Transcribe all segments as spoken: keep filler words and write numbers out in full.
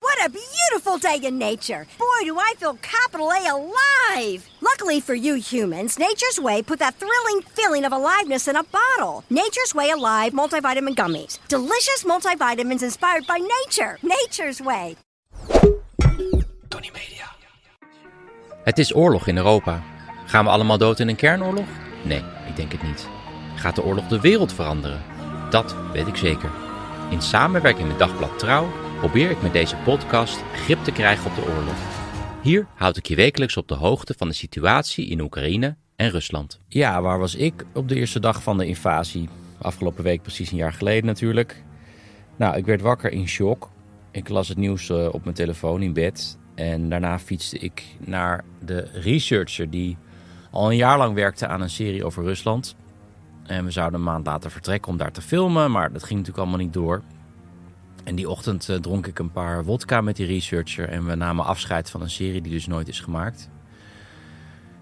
What a beautiful day in nature. Boy, do I feel capital A alive. Luckily for you humans, Nature's Way put that thrilling feeling of aliveness in a bottle. Nature's Way Alive multivitamin gummies. Delicious multivitamins inspired by nature. Nature's Way. Tonny Media. Het is oorlog in Europa. Gaan we allemaal dood in een kernoorlog? Nee, ik denk het niet. Gaat de oorlog de wereld veranderen? Dat weet ik zeker. In samenwerking met Dagblad Trouw probeer ik met deze podcast grip te krijgen op de oorlog. Hier houd ik je wekelijks op de hoogte van de situatie in Oekraïne en Rusland. Ja, waar was ik op de eerste dag van de invasie? Afgelopen week, precies een jaar geleden natuurlijk. Nou, ik werd wakker in shock. Ik las het nieuws uh, op mijn telefoon in bed. En daarna fietste ik naar de researcher die al een jaar lang werkte aan een serie over Rusland. En we zouden een maand later vertrekken om daar te filmen, maar dat ging natuurlijk allemaal niet door. En die ochtend dronk ik een paar wodka met die researcher en we namen afscheid van een serie die dus nooit is gemaakt.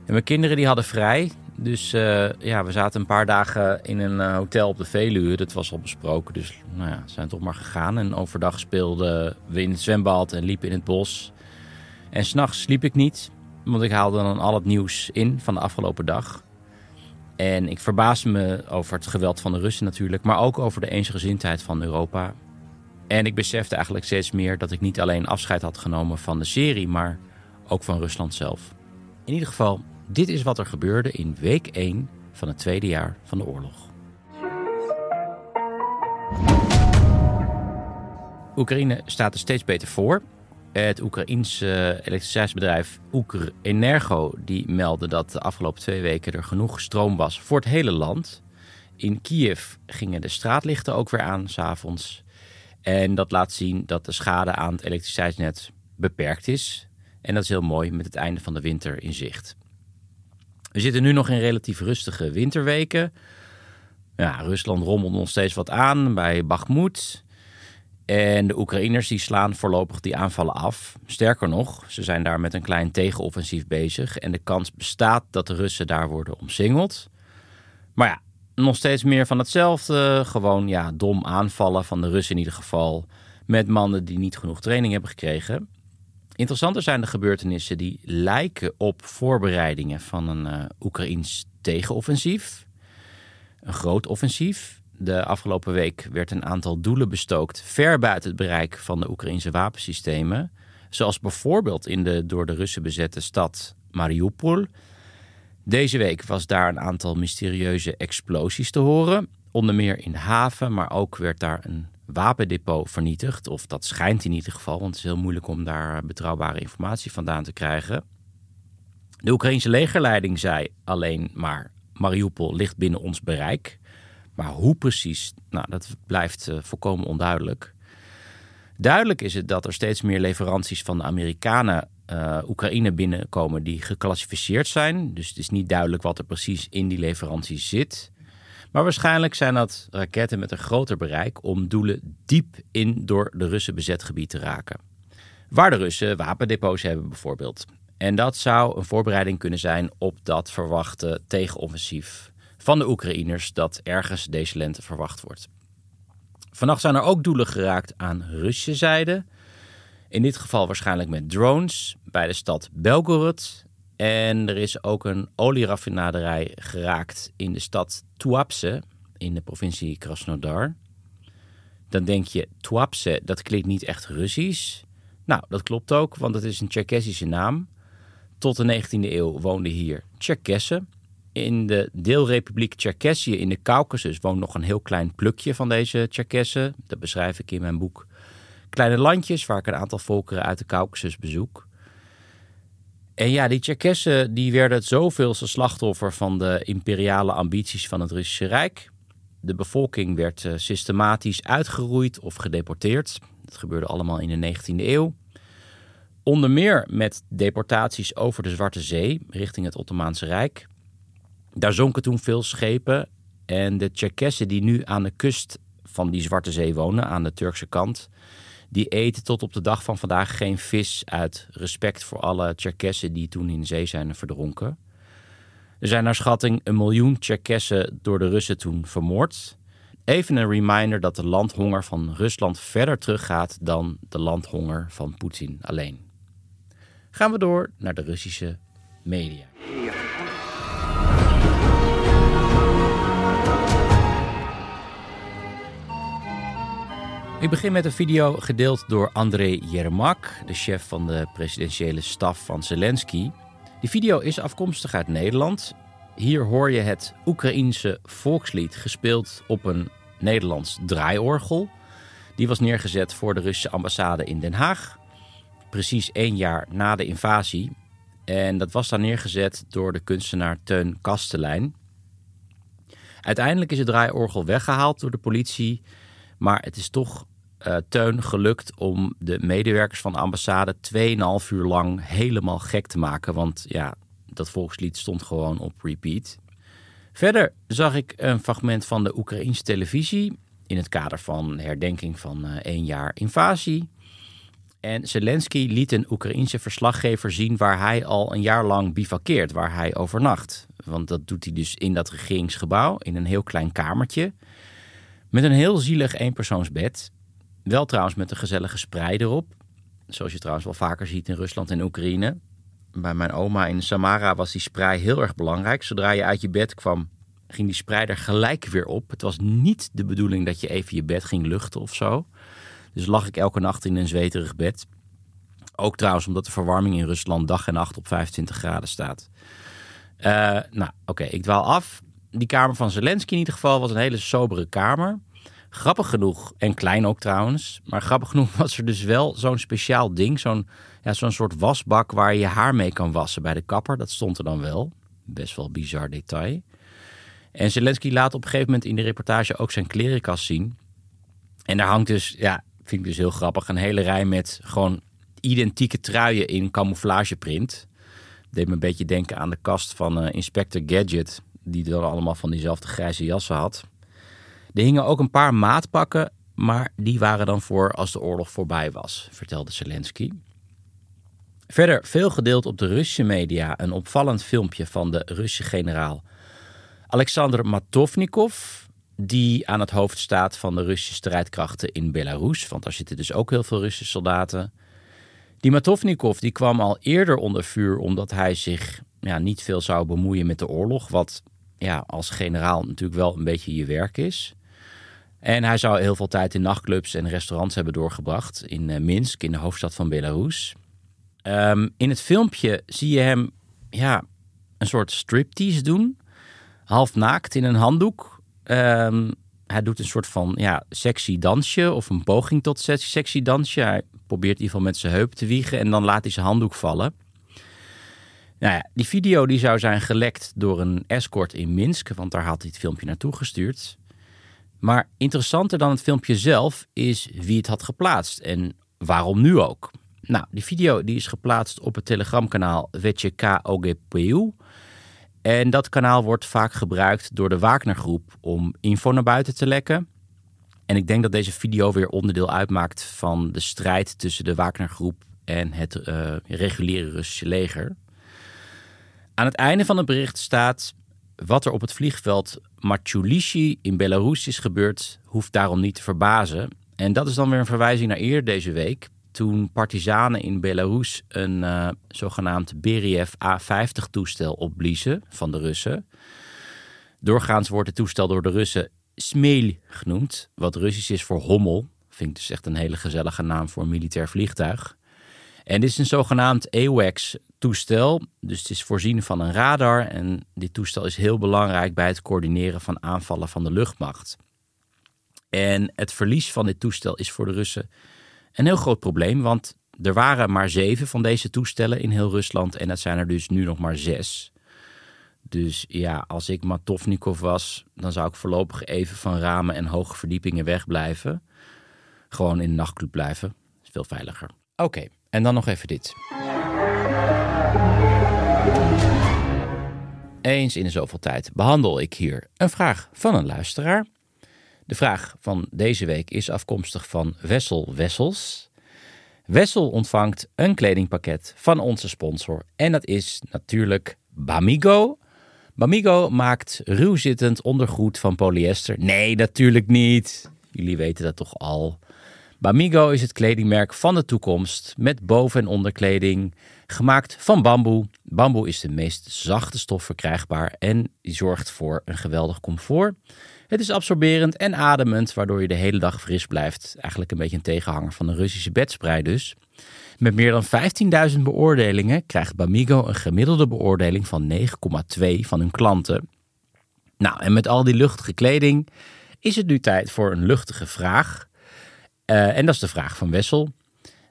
En mijn kinderen die hadden vrij, dus uh, ja, we zaten een paar dagen in een hotel op de Veluwe. Dat was al besproken, dus nou ja, zijn toch maar gegaan. En overdag speelden we in het zwembad en liepen in het bos. En 's nachts sliep ik niet, want ik haalde dan al het nieuws in van de afgelopen dag. En ik verbaasde me over het geweld van de Russen natuurlijk, maar ook over de eensgezindheid van Europa. En ik besefte eigenlijk steeds meer dat ik niet alleen afscheid had genomen van de serie, maar ook van Rusland zelf. In ieder geval, dit is wat er gebeurde in week één van het tweede jaar van de oorlog. Oekraïne staat er steeds beter voor. Het Oekraïense elektriciteitsbedrijf Oekrenergo die meldde dat de afgelopen twee weken er genoeg stroom was voor het hele land. In Kiev gingen de straatlichten ook weer aan 's avonds. En dat laat zien dat de schade aan het elektriciteitsnet beperkt is. En dat is heel mooi met het einde van de winter in zicht. We zitten nu nog in relatief rustige winterweken. Ja, Rusland rommelt nog steeds wat aan bij Bachmoet. En de Oekraïners die slaan voorlopig die aanvallen af. Sterker nog, ze zijn daar met een klein tegenoffensief bezig. En de kans bestaat dat de Russen daar worden omsingeld. Maar ja. Nog steeds meer van hetzelfde, gewoon ja, dom aanvallen van de Russen in ieder geval, met mannen die niet genoeg training hebben gekregen. Interessanter zijn de gebeurtenissen die lijken op voorbereidingen van een uh, Oekraïns tegenoffensief. Een groot offensief. De afgelopen week werd een aantal doelen bestookt ver buiten het bereik van de Oekraïnse wapensystemen. Zoals bijvoorbeeld in de door de Russen bezette stad Mariupol. Deze week was daar een aantal mysterieuze explosies te horen. Onder meer in de haven, maar ook werd daar een wapendepot vernietigd. Of dat schijnt in ieder geval, want het is heel moeilijk om daar betrouwbare informatie vandaan te krijgen. De Oekraïense legerleiding zei alleen maar, Mariupol ligt binnen ons bereik. Maar hoe precies, nou, dat blijft uh, volkomen onduidelijk. Duidelijk is het dat er steeds meer leveranties van de Amerikanen Uh, Oekraïne binnenkomen die geclassificeerd zijn. Dus het is niet duidelijk wat er precies in die leverantie zit. Maar waarschijnlijk zijn dat raketten met een groter bereik om doelen diep in door de Russen bezet gebied te raken. Waar de Russen wapendepots hebben bijvoorbeeld. En dat zou een voorbereiding kunnen zijn op dat verwachte tegenoffensief van de Oekraïners dat ergens deze lente verwacht wordt. Vannacht zijn er ook doelen geraakt aan Russische zijde. In dit geval waarschijnlijk met drones bij de stad Belgorod. En er is ook een olieraffinaderij geraakt in de stad Tuapse in de provincie Krasnodar. Dan denk je, Tuapse, dat klinkt niet echt Russisch. Nou, dat klopt ook, want het is een Tsjerkessische naam. Tot de negentiende eeuw woonden hier Tsjerkessen. In de deelrepubliek Tsjerkessië in de Kaukasus woont nog een heel klein plukje van deze Tsjerkessen. Dat beschrijf ik in mijn boek Kleine landjes waar ik een aantal volkeren uit de Kaukasus bezoek. En ja, die Tsjerkessen die werden het zoveelste slachtoffer van de imperiale ambities van het Russische Rijk. De bevolking werd uh, systematisch uitgeroeid of gedeporteerd. Dat gebeurde allemaal in de negentiende eeuw. Onder meer met deportaties over de Zwarte Zee richting het Ottomaanse Rijk. Daar zonken toen veel schepen en de Tsjerkessen die nu aan de kust van die Zwarte Zee wonen aan de Turkse kant, die eten tot op de dag van vandaag geen vis uit respect voor alle Tsjerkessen die toen in de zee zijn verdronken. Er zijn naar schatting een miljoen Tsjerkessen door de Russen toen vermoord. Even een reminder dat de landhonger van Rusland verder teruggaat dan de landhonger van Poetin alleen. Gaan we door naar de Russische media. Ik begin met een video gedeeld door André Jermak, de chef van de presidentiële staf van Zelensky. Die video is afkomstig uit Nederland. Hier hoor je het Oekraïense volkslied gespeeld op een Nederlands draaiorgel. Die was neergezet voor de Russische ambassade in Den Haag. Precies één jaar na de invasie. En dat was daar neergezet door de kunstenaar Teun Kastelein. Uiteindelijk is het draaiorgel weggehaald door de politie. Maar het is toch uh, Teun gelukt om de medewerkers van de ambassade tweeënhalf uur lang helemaal gek te maken. Want ja, dat volkslied stond gewoon op repeat. Verder zag ik een fragment van de Oekraïense televisie in het kader van herdenking van uh, één jaar invasie. En Zelensky liet een Oekraïense verslaggever zien waar hij al een jaar lang bivakkeert, waar hij overnacht. Want dat doet hij dus in dat regeringsgebouw, in een heel klein kamertje. Met een heel zielig eenpersoonsbed. Wel trouwens met een gezellige sprei erop. Zoals je trouwens wel vaker ziet in Rusland en Oekraïne. Bij mijn oma in Samara was die sprei heel erg belangrijk. Zodra je uit je bed kwam, ging die sprei er gelijk weer op. Het was niet de bedoeling dat je even je bed ging luchten of zo. Dus lag ik elke nacht in een zweterig bed. Ook trouwens omdat de verwarming in Rusland dag en nacht op vijfentwintig graden staat. Uh, nou, oké, okay, ik dwaal af. Die kamer van Zelensky in ieder geval was een hele sobere kamer. Grappig genoeg, en klein ook trouwens, maar grappig genoeg was er dus wel zo'n speciaal ding. Zo'n, ja, zo'n soort wasbak waar je je haar mee kan wassen bij de kapper. Dat stond er dan wel. Best wel bizar detail. En Zelensky laat op een gegeven moment in de reportage ook zijn klerenkast zien. En daar hangt dus, ja, vind ik dus heel grappig, een hele rij met gewoon identieke truien in camouflageprint. Deed me een beetje denken aan de kast van uh, Inspector Gadget, die dan allemaal van diezelfde grijze jassen had. Er hingen ook een paar maatpakken, maar die waren dan voor als de oorlog voorbij was, vertelde Zelensky. Verder veel gedeeld op de Russische media een opvallend filmpje van de Russische generaal Alexander Matovnikov, die aan het hoofd staat van de Russische strijdkrachten in Belarus, want daar zitten dus ook heel veel Russische soldaten. Die Matovnikov die kwam al eerder onder vuur omdat hij zich ja, niet veel zou bemoeien met de oorlog, wat ja, als generaal natuurlijk wel een beetje je werk is. En hij zou heel veel tijd in nachtclubs en restaurants hebben doorgebracht in Minsk, in de hoofdstad van Belarus. Um, in het filmpje zie je hem ja, een soort striptease doen, half naakt in een handdoek. Um, hij doet een soort van ja, sexy dansje of een poging tot sexy dansje. Hij probeert in ieder geval met zijn heup te wiegen en dan laat hij zijn handdoek vallen. Nou ja, die video die zou zijn gelekt door een escort in Minsk, want daar had hij het filmpje naartoe gestuurd. Maar interessanter dan het filmpje zelf is wie het had geplaatst en waarom nu ook. Nou, die video die is geplaatst op het telegramkanaal W T K O G P U. En dat kanaal wordt vaak gebruikt door de Wagnergroep om info naar buiten te lekken. En ik denk dat deze video weer onderdeel uitmaakt van de strijd tussen de Wagnergroep en het uh, reguliere Russische leger. Aan het einde van het bericht staat: wat er op het vliegveld Machulichy in Belarus is gebeurd, hoeft daarom niet te verbazen. En dat is dan weer een verwijzing naar eerder deze week, toen partizanen in Belarus een uh, zogenaamd Beriev A vijftig toestel opbliezen van de Russen. Doorgaans wordt het toestel door de Russen smel genoemd, wat Russisch is voor hommel. Vind ik dus echt een hele gezellige naam voor een militair vliegtuig. En dit is een zogenaamd AWACS toestel, dus het is voorzien van een radar. En dit toestel is heel belangrijk bij het coördineren van aanvallen van de luchtmacht. En het verlies van dit toestel is voor de Russen een heel groot probleem, want er waren maar zeven van deze toestellen in heel Rusland en dat zijn er dus nu nog maar zes. Dus ja, als ik Matovnikov was, dan zou ik voorlopig even van ramen en hoge verdiepingen wegblijven. Gewoon in de nachtclub blijven, is veel veiliger. Oké, okay, en dan nog even dit. Eens in de zoveel tijd behandel ik hier een vraag van een luisteraar. De vraag van deze week is afkomstig van Wessel Wessels. Wessel ontvangt een kledingpakket van onze sponsor. En dat is natuurlijk Bamigo. Bamigo maakt ruwzittend ondergoed van polyester. Nee, natuurlijk niet. Jullie weten dat toch al. Bamigo is het kledingmerk van de toekomst met boven- en onderkleding gemaakt van bamboe. Bamboe is de meest zachte stof verkrijgbaar en die zorgt voor een geweldig comfort. Het is absorberend en ademend, waardoor je de hele dag fris blijft. Eigenlijk een beetje een tegenhanger van de Russische bedsprei dus. Met meer dan vijftienduizend beoordelingen krijgt Bamigo een gemiddelde beoordeling van negen komma twee van hun klanten. Nou, en met al die luchtige kleding is het nu tijd voor een luchtige vraag. Uh, en dat is de vraag van Wessel.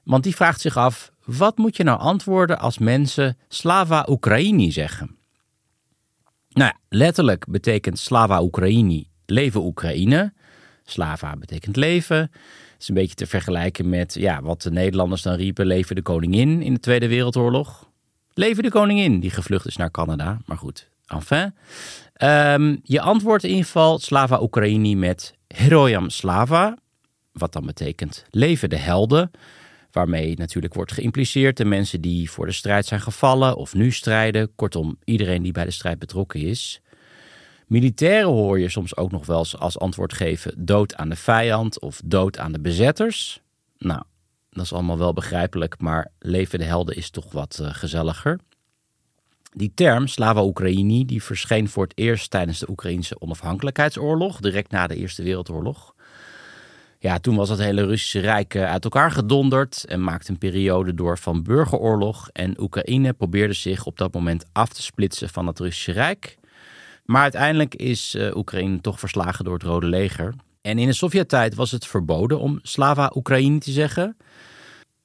Want die vraagt zich af, wat moet je nou antwoorden als mensen Slava Ukraini zeggen? Nou ja, letterlijk betekent Slava Ukraini leven Oekraïne. Slava betekent leven. Dat is een beetje te vergelijken met ja, wat de Nederlanders dan riepen, leven de koningin in de Tweede Wereldoorlog. Leven de koningin, die gevlucht is naar Canada. Maar goed, enfin. Um, je antwoord in ieder geval Slava Ukraini met Heroiam Slava. Wat dan betekent leven de helden, waarmee natuurlijk wordt geïmpliceerd de mensen die voor de strijd zijn gevallen of nu strijden. Kortom, iedereen die bij de strijd betrokken is. Militairen hoor je soms ook nog wel eens als antwoord geven dood aan de vijand of dood aan de bezetters. Nou, dat is allemaal wel begrijpelijk, maar leven de helden is toch wat uh, gezelliger. Die term, Slava Ukraini, die verscheen voor het eerst tijdens de Oekraïnse onafhankelijkheidsoorlog, direct na de Eerste Wereldoorlog. Ja, toen was het hele Russische Rijk uit elkaar gedonderd en maakte een periode door van burgeroorlog. En Oekraïne probeerde zich op dat moment af te splitsen van het Russische Rijk. Maar uiteindelijk is uh, Oekraïne toch verslagen door het Rode Leger. En in de Sovjet-tijd was het verboden om Slava Ukraini te zeggen.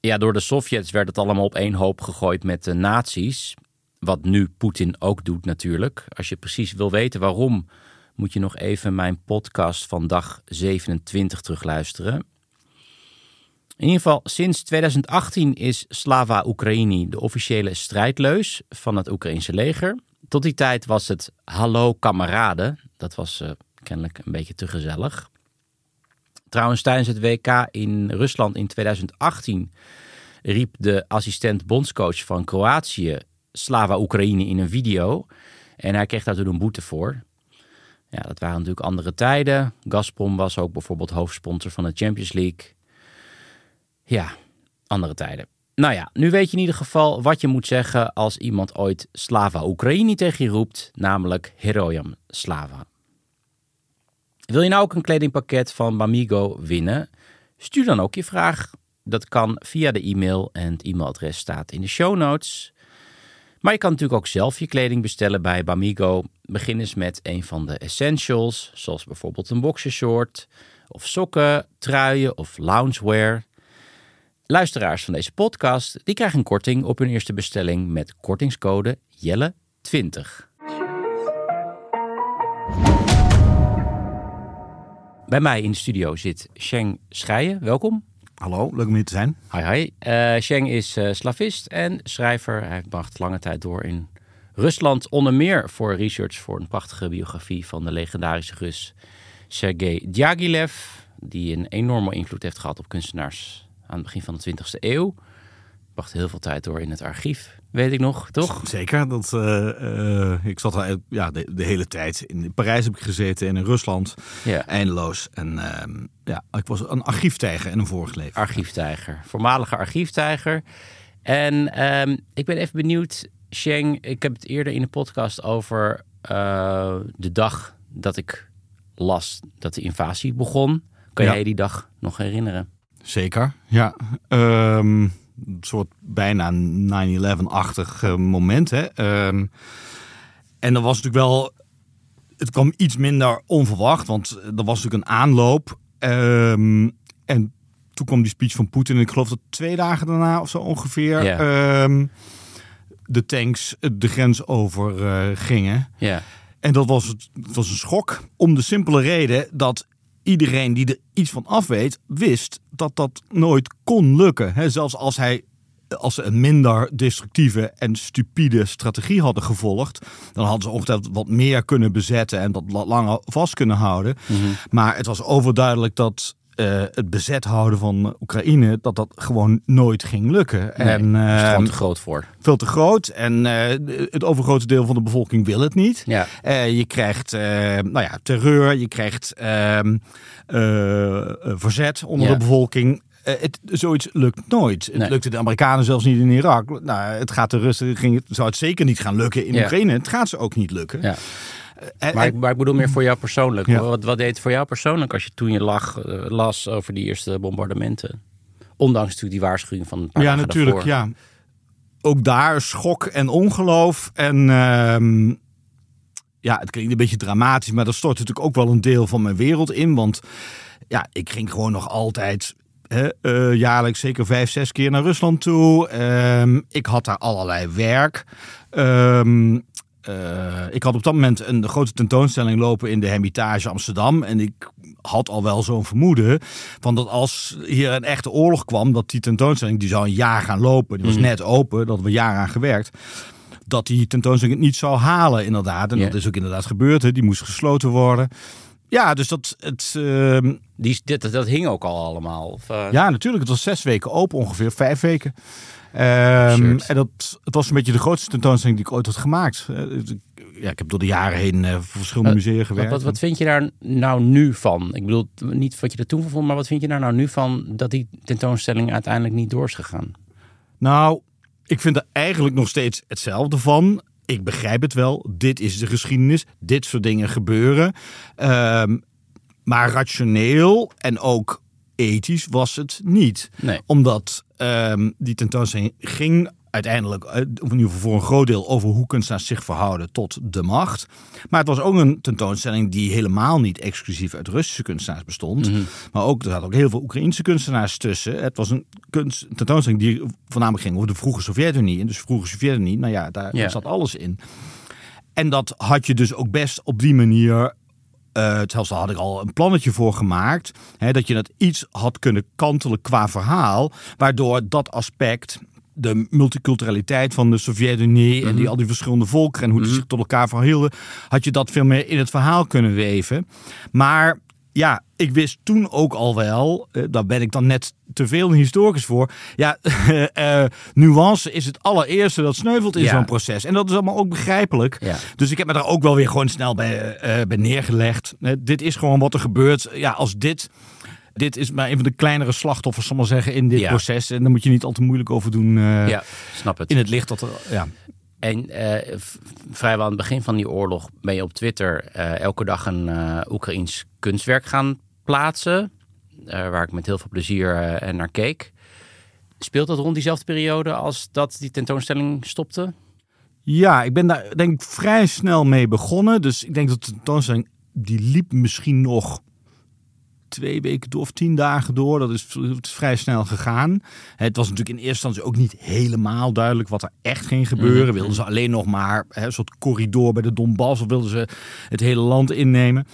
Ja, door de Sovjets werd het allemaal op één hoop gegooid met de nazi's. Wat nu Poetin ook doet natuurlijk. Als je precies wil weten waarom, moet je nog even mijn podcast van dag zevenentwintig terugluisteren. In ieder geval, sinds tweeduizend achttien is Slava Ukraini de officiële strijdleus van het Oekraïnse leger. Tot die tijd was het hallo kameraden. Dat was uh, kennelijk een beetje te gezellig. Trouwens, tijdens het W K in Rusland in tweeduizend achttien riep de assistent bondscoach van Kroatië Slava Ukraini in een video. En hij kreeg daar toen een boete voor. Ja, dat waren natuurlijk andere tijden. Gazprom was ook bijvoorbeeld hoofdsponsor van de Champions League. Ja, andere tijden. Nou ja, nu weet je in ieder geval wat je moet zeggen als iemand ooit Slava Ukraini tegen je roept, namelijk Heroiam Slava. Wil je nou ook een kledingpakket van Bamigo winnen? Stuur dan ook je vraag. Dat kan via de e-mail en het e-mailadres staat in de show notes. Maar je kan natuurlijk ook zelf je kleding bestellen bij Bamigo. Begin eens met een van de essentials, zoals bijvoorbeeld een boxershort, of sokken, truien of loungewear. Luisteraars van deze podcast, die krijgen een korting op hun eerste bestelling met kortingscode Jelle twintig. Bij mij in de studio zit Sheng Schrijen, welkom. Hallo, leuk om hier te zijn. Hi, hi. Uh, Sheng is uh, slavist en schrijver. Hij bracht lange tijd door in Rusland, onder meer voor research voor een prachtige biografie van de legendarische Rus Sergei Diaghilev, die een enorme invloed heeft gehad op kunstenaars aan het begin van de twintigste eeuw. Bracht heel veel tijd door in het archief, weet ik nog, toch? Zeker. Dat, uh, uh, ik zat al ja, de, de hele tijd. In Parijs heb ik gezeten en in Rusland. Ja. Eindeloos. En uh, ja, ik was een archieftijger en een vorig leven. Archieftijger. Voormalige archieftijger. En uh, ik ben even benieuwd, Sheng, ik heb het eerder in de podcast over uh, de dag dat ik las dat de invasie begon. Kan ja. jij die dag nog herinneren? Zeker, ja. Um... Een soort bijna nine eleven achtig moment. Hè? Um, en dat was natuurlijk wel... Het kwam iets minder onverwacht, want er was natuurlijk een aanloop. Um, en toen kwam die speech van Poetin. En ik geloof dat twee dagen daarna of zo ongeveer... Yeah. Um, de tanks de grens over uh, gingen. Yeah. En dat was, het, dat was een schok. Om de simpele reden dat... Iedereen die er iets van af weet, wist dat dat nooit kon lukken. He, zelfs als hij als ze een minder destructieve en stupide strategie hadden gevolgd, dan hadden ze ongetwijfeld wat meer kunnen bezetten en dat langer vast kunnen houden. Mm-hmm. Maar het was overduidelijk dat Uh, het bezet houden van Oekraïne, dat dat gewoon nooit ging lukken. Nee, en, uh, is gewoon te groot voor. Veel te groot. En uh, het overgrote deel van de bevolking wil het niet. Ja. Uh, je krijgt uh, nou ja, terreur, je krijgt uh, uh, verzet onder ja. de bevolking. Uh, het, zoiets lukt nooit. Het nee. lukte de Amerikanen zelfs niet in Irak. Nou, het gaat de Russen, ging het, zou het zeker niet gaan lukken in ja. Oekraïne. Het gaat ze ook niet lukken. Ja. En, maar, ik, maar ik bedoel meer voor jou persoonlijk. Ja. Wat, wat deed het voor jou persoonlijk als je toen je lag, uh, las over die eerste bombardementen? Ondanks natuurlijk die waarschuwing van een paar dagen daarvoor. Ja, natuurlijk. Ja. Ook daar schok en ongeloof. En uh, ja, het klinkt een beetje dramatisch, maar dat stort natuurlijk ook wel een deel van mijn wereld in. Want ja, ik ging gewoon nog altijd He, uh, jaarlijks zeker vijf, zes keer naar Rusland toe. Um, ik had daar allerlei werk. Um, uh, ik had op dat moment een grote tentoonstelling lopen in de Hermitage Amsterdam. En ik had al wel zo'n vermoeden van dat als hier een echte oorlog kwam, dat die tentoonstelling, die zou een jaar gaan lopen, die was mm. net open, dat we een jaar aan gewerkt, dat die tentoonstelling het niet zou halen inderdaad. En yeah. dat is ook inderdaad gebeurd. He. Die moest gesloten worden. Ja, dus dat, het, uh, Die, dat, dat hing ook al allemaal. Of, uh... Ja, natuurlijk. Het was zes weken open, ongeveer vijf weken. Um, en dat, het was een beetje de grootste tentoonstelling die ik ooit had gemaakt. Ja, ik heb door de jaren heen uh, verschillende uh, musea gewerkt. Wat, wat, wat vind je daar nou nu van? Ik bedoel, niet wat je er toen van vond, maar wat vind je daar nou nu van dat die tentoonstelling uiteindelijk niet door is gegaan? Nou, ik vind er eigenlijk nog steeds hetzelfde van. Ik begrijp het wel. Dit is de geschiedenis. Dit soort dingen gebeuren. Um, maar rationeel en ook ethisch was het niet. Nee. Omdat um, die tentoonstelling ging uiteindelijk, of in ieder geval voor een groot deel, over hoe kunstenaars zich verhouden tot de macht. Maar het was ook een tentoonstelling die helemaal niet exclusief uit Russische kunstenaars bestond. Mm-hmm. Maar ook, er zaten ook heel veel Oekraïense kunstenaars tussen. Het was een kunst, tentoonstelling die voornamelijk ging over de vroege Sovjet-Unie. En dus vroege Sovjet-Unie, nou ja, daar yeah. zat alles in. En dat had je dus ook best op die manier. Uh, zelfs daar had ik al een plannetje voor gemaakt. Hè, dat je dat iets had kunnen kantelen qua verhaal. Waardoor dat aspect, de multiculturaliteit van de Sovjet-Unie mm-hmm. en die, al die verschillende volkeren en hoe mm-hmm. die zich tot elkaar verhielden, had je dat veel meer in het verhaal kunnen weven. Maar ja, ik wist toen ook al wel, uh, daar ben ik dan net te veel historicus voor, ja, uh, nuance is het allereerste dat sneuvelt in ja. zo'n proces. En dat is allemaal ook begrijpelijk. Ja. Dus ik heb me daar ook wel weer gewoon snel bij, uh, bij neergelegd. Uh, dit is gewoon wat er gebeurt. Ja, als dit... Dit is maar een van de kleinere slachtoffers, zal ik maar zeggen, in dit ja. proces. En daar moet je niet al te moeilijk over doen. Uh, ja, snap het. In het licht dat er... Ja. En uh, v- vrijwel aan het begin van die oorlog ben je op Twitter uh, elke dag een uh, Oekraïens kunstwerk gaan plaatsen. Uh, waar ik met heel veel plezier uh, naar keek. Speelt dat rond diezelfde periode als dat die tentoonstelling stopte? Ja, ik ben daar denk ik vrij snel mee begonnen. Dus ik denk dat de tentoonstelling, die liep misschien nog twee weken door of tien dagen door. Dat is, dat is vrij snel gegaan. Het was natuurlijk in eerste instantie ook niet helemaal duidelijk wat er echt ging gebeuren. Mm-hmm. Wilden ze alleen nog maar hè, een soort corridor bij de Donbass, of wilden ze het hele land innemen?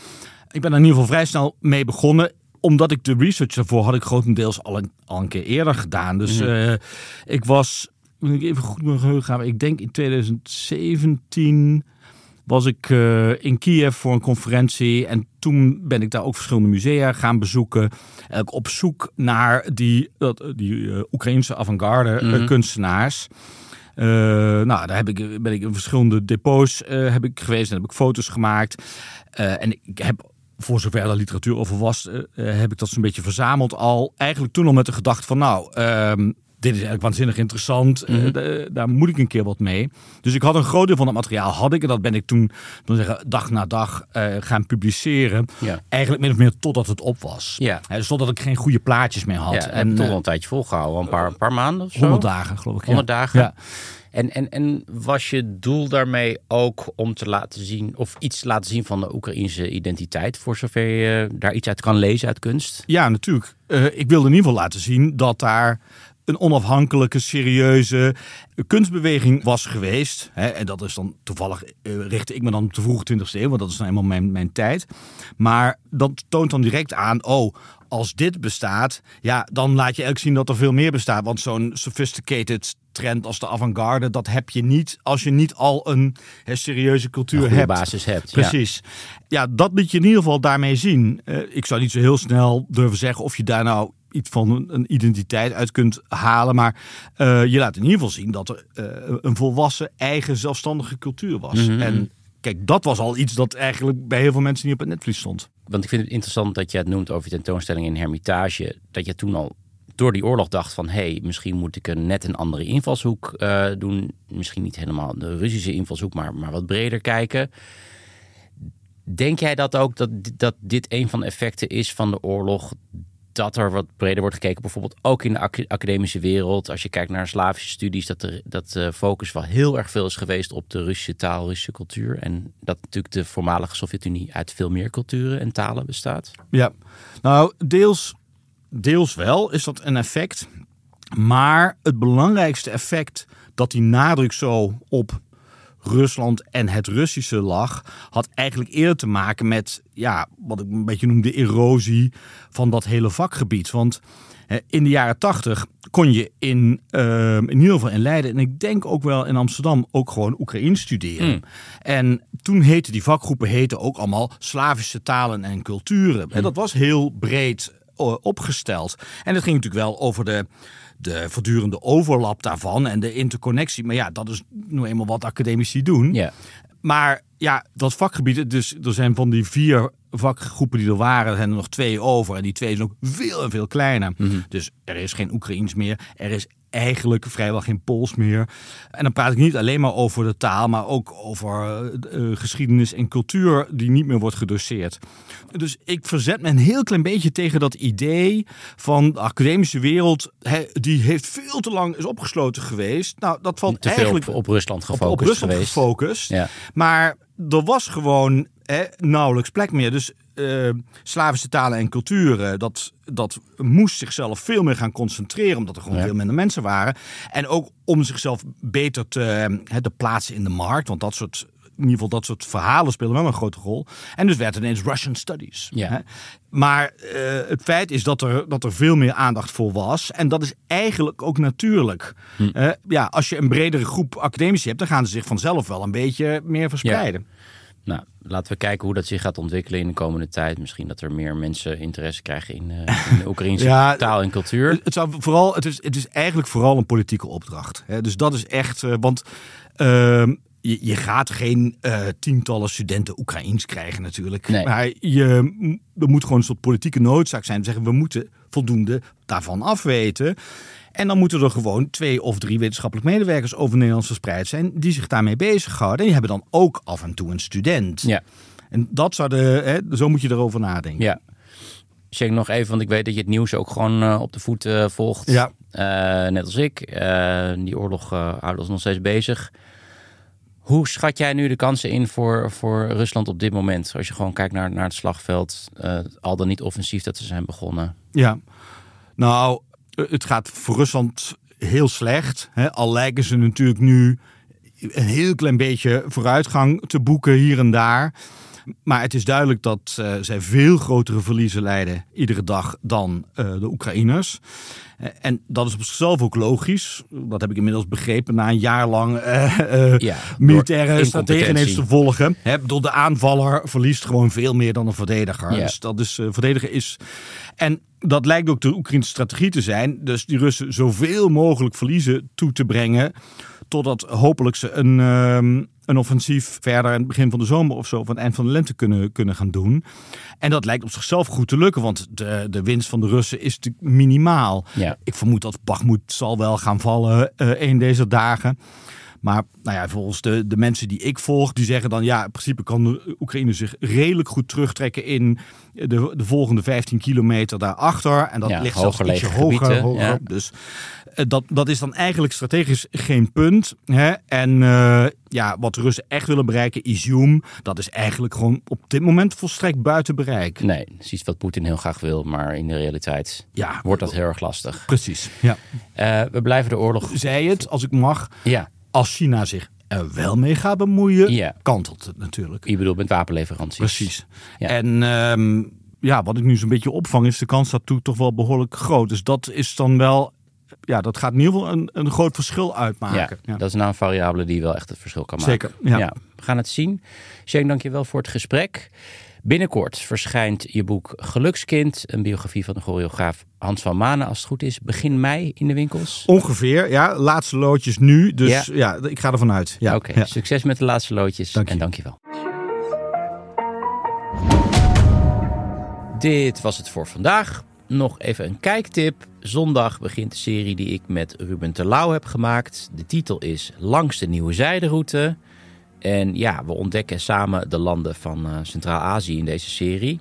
Ik ben er in ieder geval vrij snel mee begonnen. Omdat ik de research daarvoor had ik grotendeels al een, al een keer eerder gedaan. Dus mm-hmm. uh, ik was, ik even goed mijn geheugen gaan, ik denk in twintig zeventien... was ik uh, in Kiev voor een conferentie. En toen ben ik daar ook verschillende musea gaan bezoeken. Uh, op zoek naar die, uh, die uh, Oekraïense avant-garde mm-hmm. uh, kunstenaars. Uh, nou, daar heb ik, ben ik in verschillende depots uh, heb ik geweest. En heb ik foto's gemaakt. Uh, en ik heb, voor zover er literatuur over was, Uh, heb ik dat zo'n beetje verzameld al. Eigenlijk toen al met de gedachte van, nou, Um, dit is eigenlijk waanzinnig interessant. Mm-hmm. Uh, de, daar moet ik een keer wat mee. Dus ik had een groot deel van het materiaal. Had ik, en dat ben ik toen dan zeggen, dag na dag uh, gaan publiceren. Ja. Eigenlijk min of meer totdat het op was. Ja. Uh, dus totdat ik geen goede plaatjes meer had. Ja, en, en heb toch wel een tijdje volgehouden. Een paar, een paar maanden of zo? honderd dagen, geloof ik. Ja. honderd dagen. Ja. En, en, en was je doel daarmee ook om te laten zien, of iets te laten zien van de Oekraïense identiteit, voor zover je daar iets uit kan lezen uit kunst? Ja, natuurlijk. Uh, ik wilde in ieder geval laten zien dat daar een onafhankelijke, serieuze kunstbeweging was geweest. Hè, en dat is dan toevallig, uh, richtte ik me dan op de vroege twintigste eeuw, want dat is nou eenmaal mijn, mijn tijd. Maar dat toont dan direct aan, oh, als dit bestaat, ja, dan laat je elk zien dat er veel meer bestaat. Want zo'n sophisticated trend als de avant-garde, dat heb je niet als je niet al een he, serieuze cultuur een hebt. Basis hebt. Precies. Ja. ja, dat moet je in ieder geval daarmee zien. Uh, ik zou niet zo heel snel durven zeggen of je daar nou iets van een identiteit uit kunt halen. Maar uh, je laat in ieder geval zien dat er uh, een volwassen, eigen, zelfstandige cultuur was. Mm-hmm. En kijk, dat was al iets dat eigenlijk bij heel veel mensen niet op het netvlies stond. Want ik vind het interessant dat je het noemt over je tentoonstelling in Hermitage. Dat je toen al door die oorlog dacht van, hé, hey, misschien moet ik een net een andere invalshoek uh, doen. Misschien niet helemaal de Russische invalshoek, maar, maar wat breder kijken. Denk jij dat ook, dat, dat dit een van de effecten is van de oorlog, dat er wat breder wordt gekeken, bijvoorbeeld ook in de academische wereld. Als je kijkt naar Slavische studies, dat de dat de focus wel heel erg veel is geweest op de Russische taal, Russische cultuur. En dat natuurlijk de voormalige Sovjet-Unie uit veel meer culturen en talen bestaat. Ja, nou, deels, deels wel is dat een effect. Maar het belangrijkste effect dat die nadruk zo op Rusland en het Russische lag, had eigenlijk eerder te maken met, ja, wat ik een beetje noem de erosie van dat hele vakgebied. Want hè, in de jaren tachtig kon je in, uh, in ieder geval in Leiden en ik denk ook wel in Amsterdam ook gewoon Oekraïens studeren. Mm. En toen heten die vakgroepen heten ook allemaal Slavische talen en culturen. Mm. En dat was heel breed opgesteld. En het ging natuurlijk wel over de, de voortdurende overlap daarvan en de interconnectie. Maar ja, dat is nou eenmaal wat academici doen. Yeah. Maar ja, dat vakgebied, dus er zijn van die vier vakgroepen die er waren, er zijn er nog twee over. En die twee zijn ook veel en veel kleiner. Mm-hmm. Dus er is geen Oekraïens meer. Er is eigenlijk vrijwel geen Pools meer. En dan praat ik niet alleen maar over de taal, maar ook over uh, geschiedenis en cultuur die niet meer wordt gedoseerd. Dus ik verzet me een heel klein beetje tegen dat idee van de academische wereld, he, die heeft veel te lang is opgesloten geweest. Nou, dat valt te eigenlijk veel op, op Rusland gefocust. Op, op Rusland geweest. gefocust. Ja. Maar er was gewoon he, nauwelijks plek meer. Dus Uh, Slavische talen en culturen, dat, dat moest zichzelf veel meer gaan concentreren, omdat er gewoon ja. veel minder mensen waren. En ook om zichzelf beter te, he, te plaatsen in de markt, want dat soort, in ieder geval dat soort verhalen spelen wel een grote rol. En dus werd het ineens Russian Studies. Ja. Hè? Maar uh, het feit is dat er, dat er veel meer aandacht voor was. En dat is eigenlijk ook natuurlijk. Hm. Uh, ja, als je een bredere groep academici hebt, dan gaan ze zich vanzelf wel een beetje meer verspreiden. Ja. Nou, laten we kijken hoe dat zich gaat ontwikkelen in de komende tijd. Misschien dat er meer mensen interesse krijgen in, uh, in de Oekraïnse ja, taal en cultuur. Het, zou vooral, het, is, het is eigenlijk vooral een politieke opdracht. Hè? Dus dat is echt... Uh, want uh, je, je gaat geen uh, tientallen studenten Oekraïens krijgen natuurlijk. Nee. Maar je, er moet gewoon een soort politieke noodzaak zijn. Om te zeggen, we moeten voldoende daarvan afweten. En dan moeten er gewoon twee of drie wetenschappelijk medewerkers over Nederland verspreid zijn die zich daarmee bezighouden. En die hebben dan ook af en toe een student. Ja. En dat zou de, hè, zo moet je erover nadenken. Ja. Zeg nog even, want ik weet dat je het nieuws ook gewoon uh, op de voet uh, volgt. Ja. Uh, net als ik. Uh, die oorlog uh, houdt ons nog steeds bezig. Hoe schat jij nu de kansen in voor, voor Rusland op dit moment? Als je gewoon kijkt naar, naar het slagveld, uh, al dan niet offensief dat ze zijn begonnen. Ja, nou... Het gaat voor Rusland heel slecht. Hè? Al lijken ze natuurlijk nu een heel klein beetje vooruitgang te boeken hier en daar. Maar het is duidelijk dat uh, zij veel grotere verliezen lijden iedere dag dan uh, de Oekraïners. En dat is op zichzelf ook logisch. Dat heb ik inmiddels begrepen na een jaar lang uh, uh, ja, militaire strategieën eens te volgen. Hè, bedoel, de aanvaller verliest gewoon veel meer dan een verdediger. Ja. Dus dat is uh, verdedigen is... En dat lijkt ook de Oekraïnse strategie te zijn. Dus die Russen zoveel mogelijk verliezen toe te brengen, totdat hopelijk ze een, um, een offensief verder aan het begin van de zomer of zo, van het eind van de lente kunnen, kunnen gaan doen. En dat lijkt op zichzelf goed te lukken, want de, de winst van de Russen is natuurlijk minimaal. Ja. Ik vermoed dat Bachmoet zal wel gaan vallen uh, een deze dagen. Maar nou ja, volgens de, de mensen die ik volg, die zeggen dan ja, in principe kan Oekraïne zich redelijk goed terugtrekken in de, de volgende vijftien kilometer daarachter. En dat ja, ligt zelfs ietsje hoger. Gebieden, hoger ja. Dus dat, dat is dan eigenlijk strategisch geen punt. Hè? En uh, ja, wat de Russen echt willen bereiken, Izium, dat is eigenlijk gewoon op dit moment volstrekt buiten bereik. Nee, dat is iets wat Poetin heel graag wil, maar in de realiteit ja, wordt dat heel erg lastig. Precies, ja. Uh, we blijven de oorlog... Zei het, als ik mag, ja. Als China zich er wel mee gaat bemoeien, ja. Kantelt het natuurlijk. Je bedoelt met wapenleveranties. Precies. Ja. En... Um, ja, wat ik nu zo'n beetje opvang is de kans daartoe toch wel behoorlijk groot. Dus dat is dan wel, ja, dat gaat in ieder geval een, een groot verschil uitmaken. Ja, ja. Dat is nou een variabele die wel echt het verschil kan maken. Zeker, ja. ja. We gaan het zien. Shane, dank je wel voor het gesprek. Binnenkort verschijnt je boek Gelukskind, een biografie van de choreograaf Hans van Manen, als het goed is. Begin mei in de winkels? Ongeveer, ja. Laatste loodjes nu, dus ja, ja ik ga ervan uit. Ja. Oké, okay, ja. Succes met de laatste loodjes dank en dank je wel. Dit was het voor vandaag. Nog even een kijktip. Zondag begint de serie die ik met Ruben Terlouw heb gemaakt. De titel is Langs de Nieuwe Zijderoute. En ja, we ontdekken samen de landen van uh, Centraal-Azië in deze serie.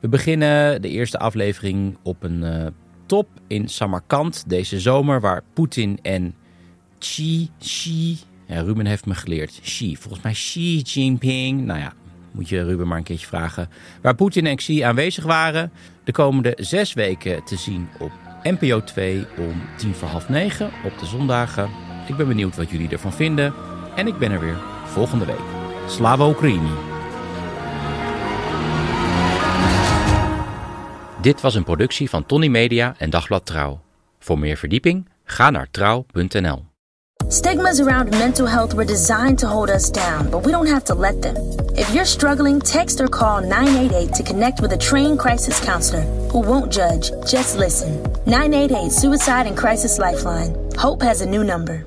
We beginnen de eerste aflevering op een uh, top in Samarkand deze zomer, waar Poetin en Xi, Xi, ja, Ruben heeft me geleerd, Xi, volgens mij Xi Jinping, nou ja. Moet je Ruben maar een keertje vragen. Waar Poetin en Xi aanwezig waren. De komende zes weken te zien op N P O twee om tien voor half negen op de zondagen. Ik ben benieuwd wat jullie ervan vinden. En ik ben er weer volgende week. Slava Ukraini. Dit was een productie van Tonny Media en Dagblad Trouw. Voor meer verdieping ga naar trouw punt n l. Stigmas around mental health were designed to hold us down, but we don't have to let them. If you're struggling, text or call nine eight eight to connect with a trained crisis counselor who won't judge, just listen. nine eight eight Suicide and Crisis Lifeline. Hope has a new number.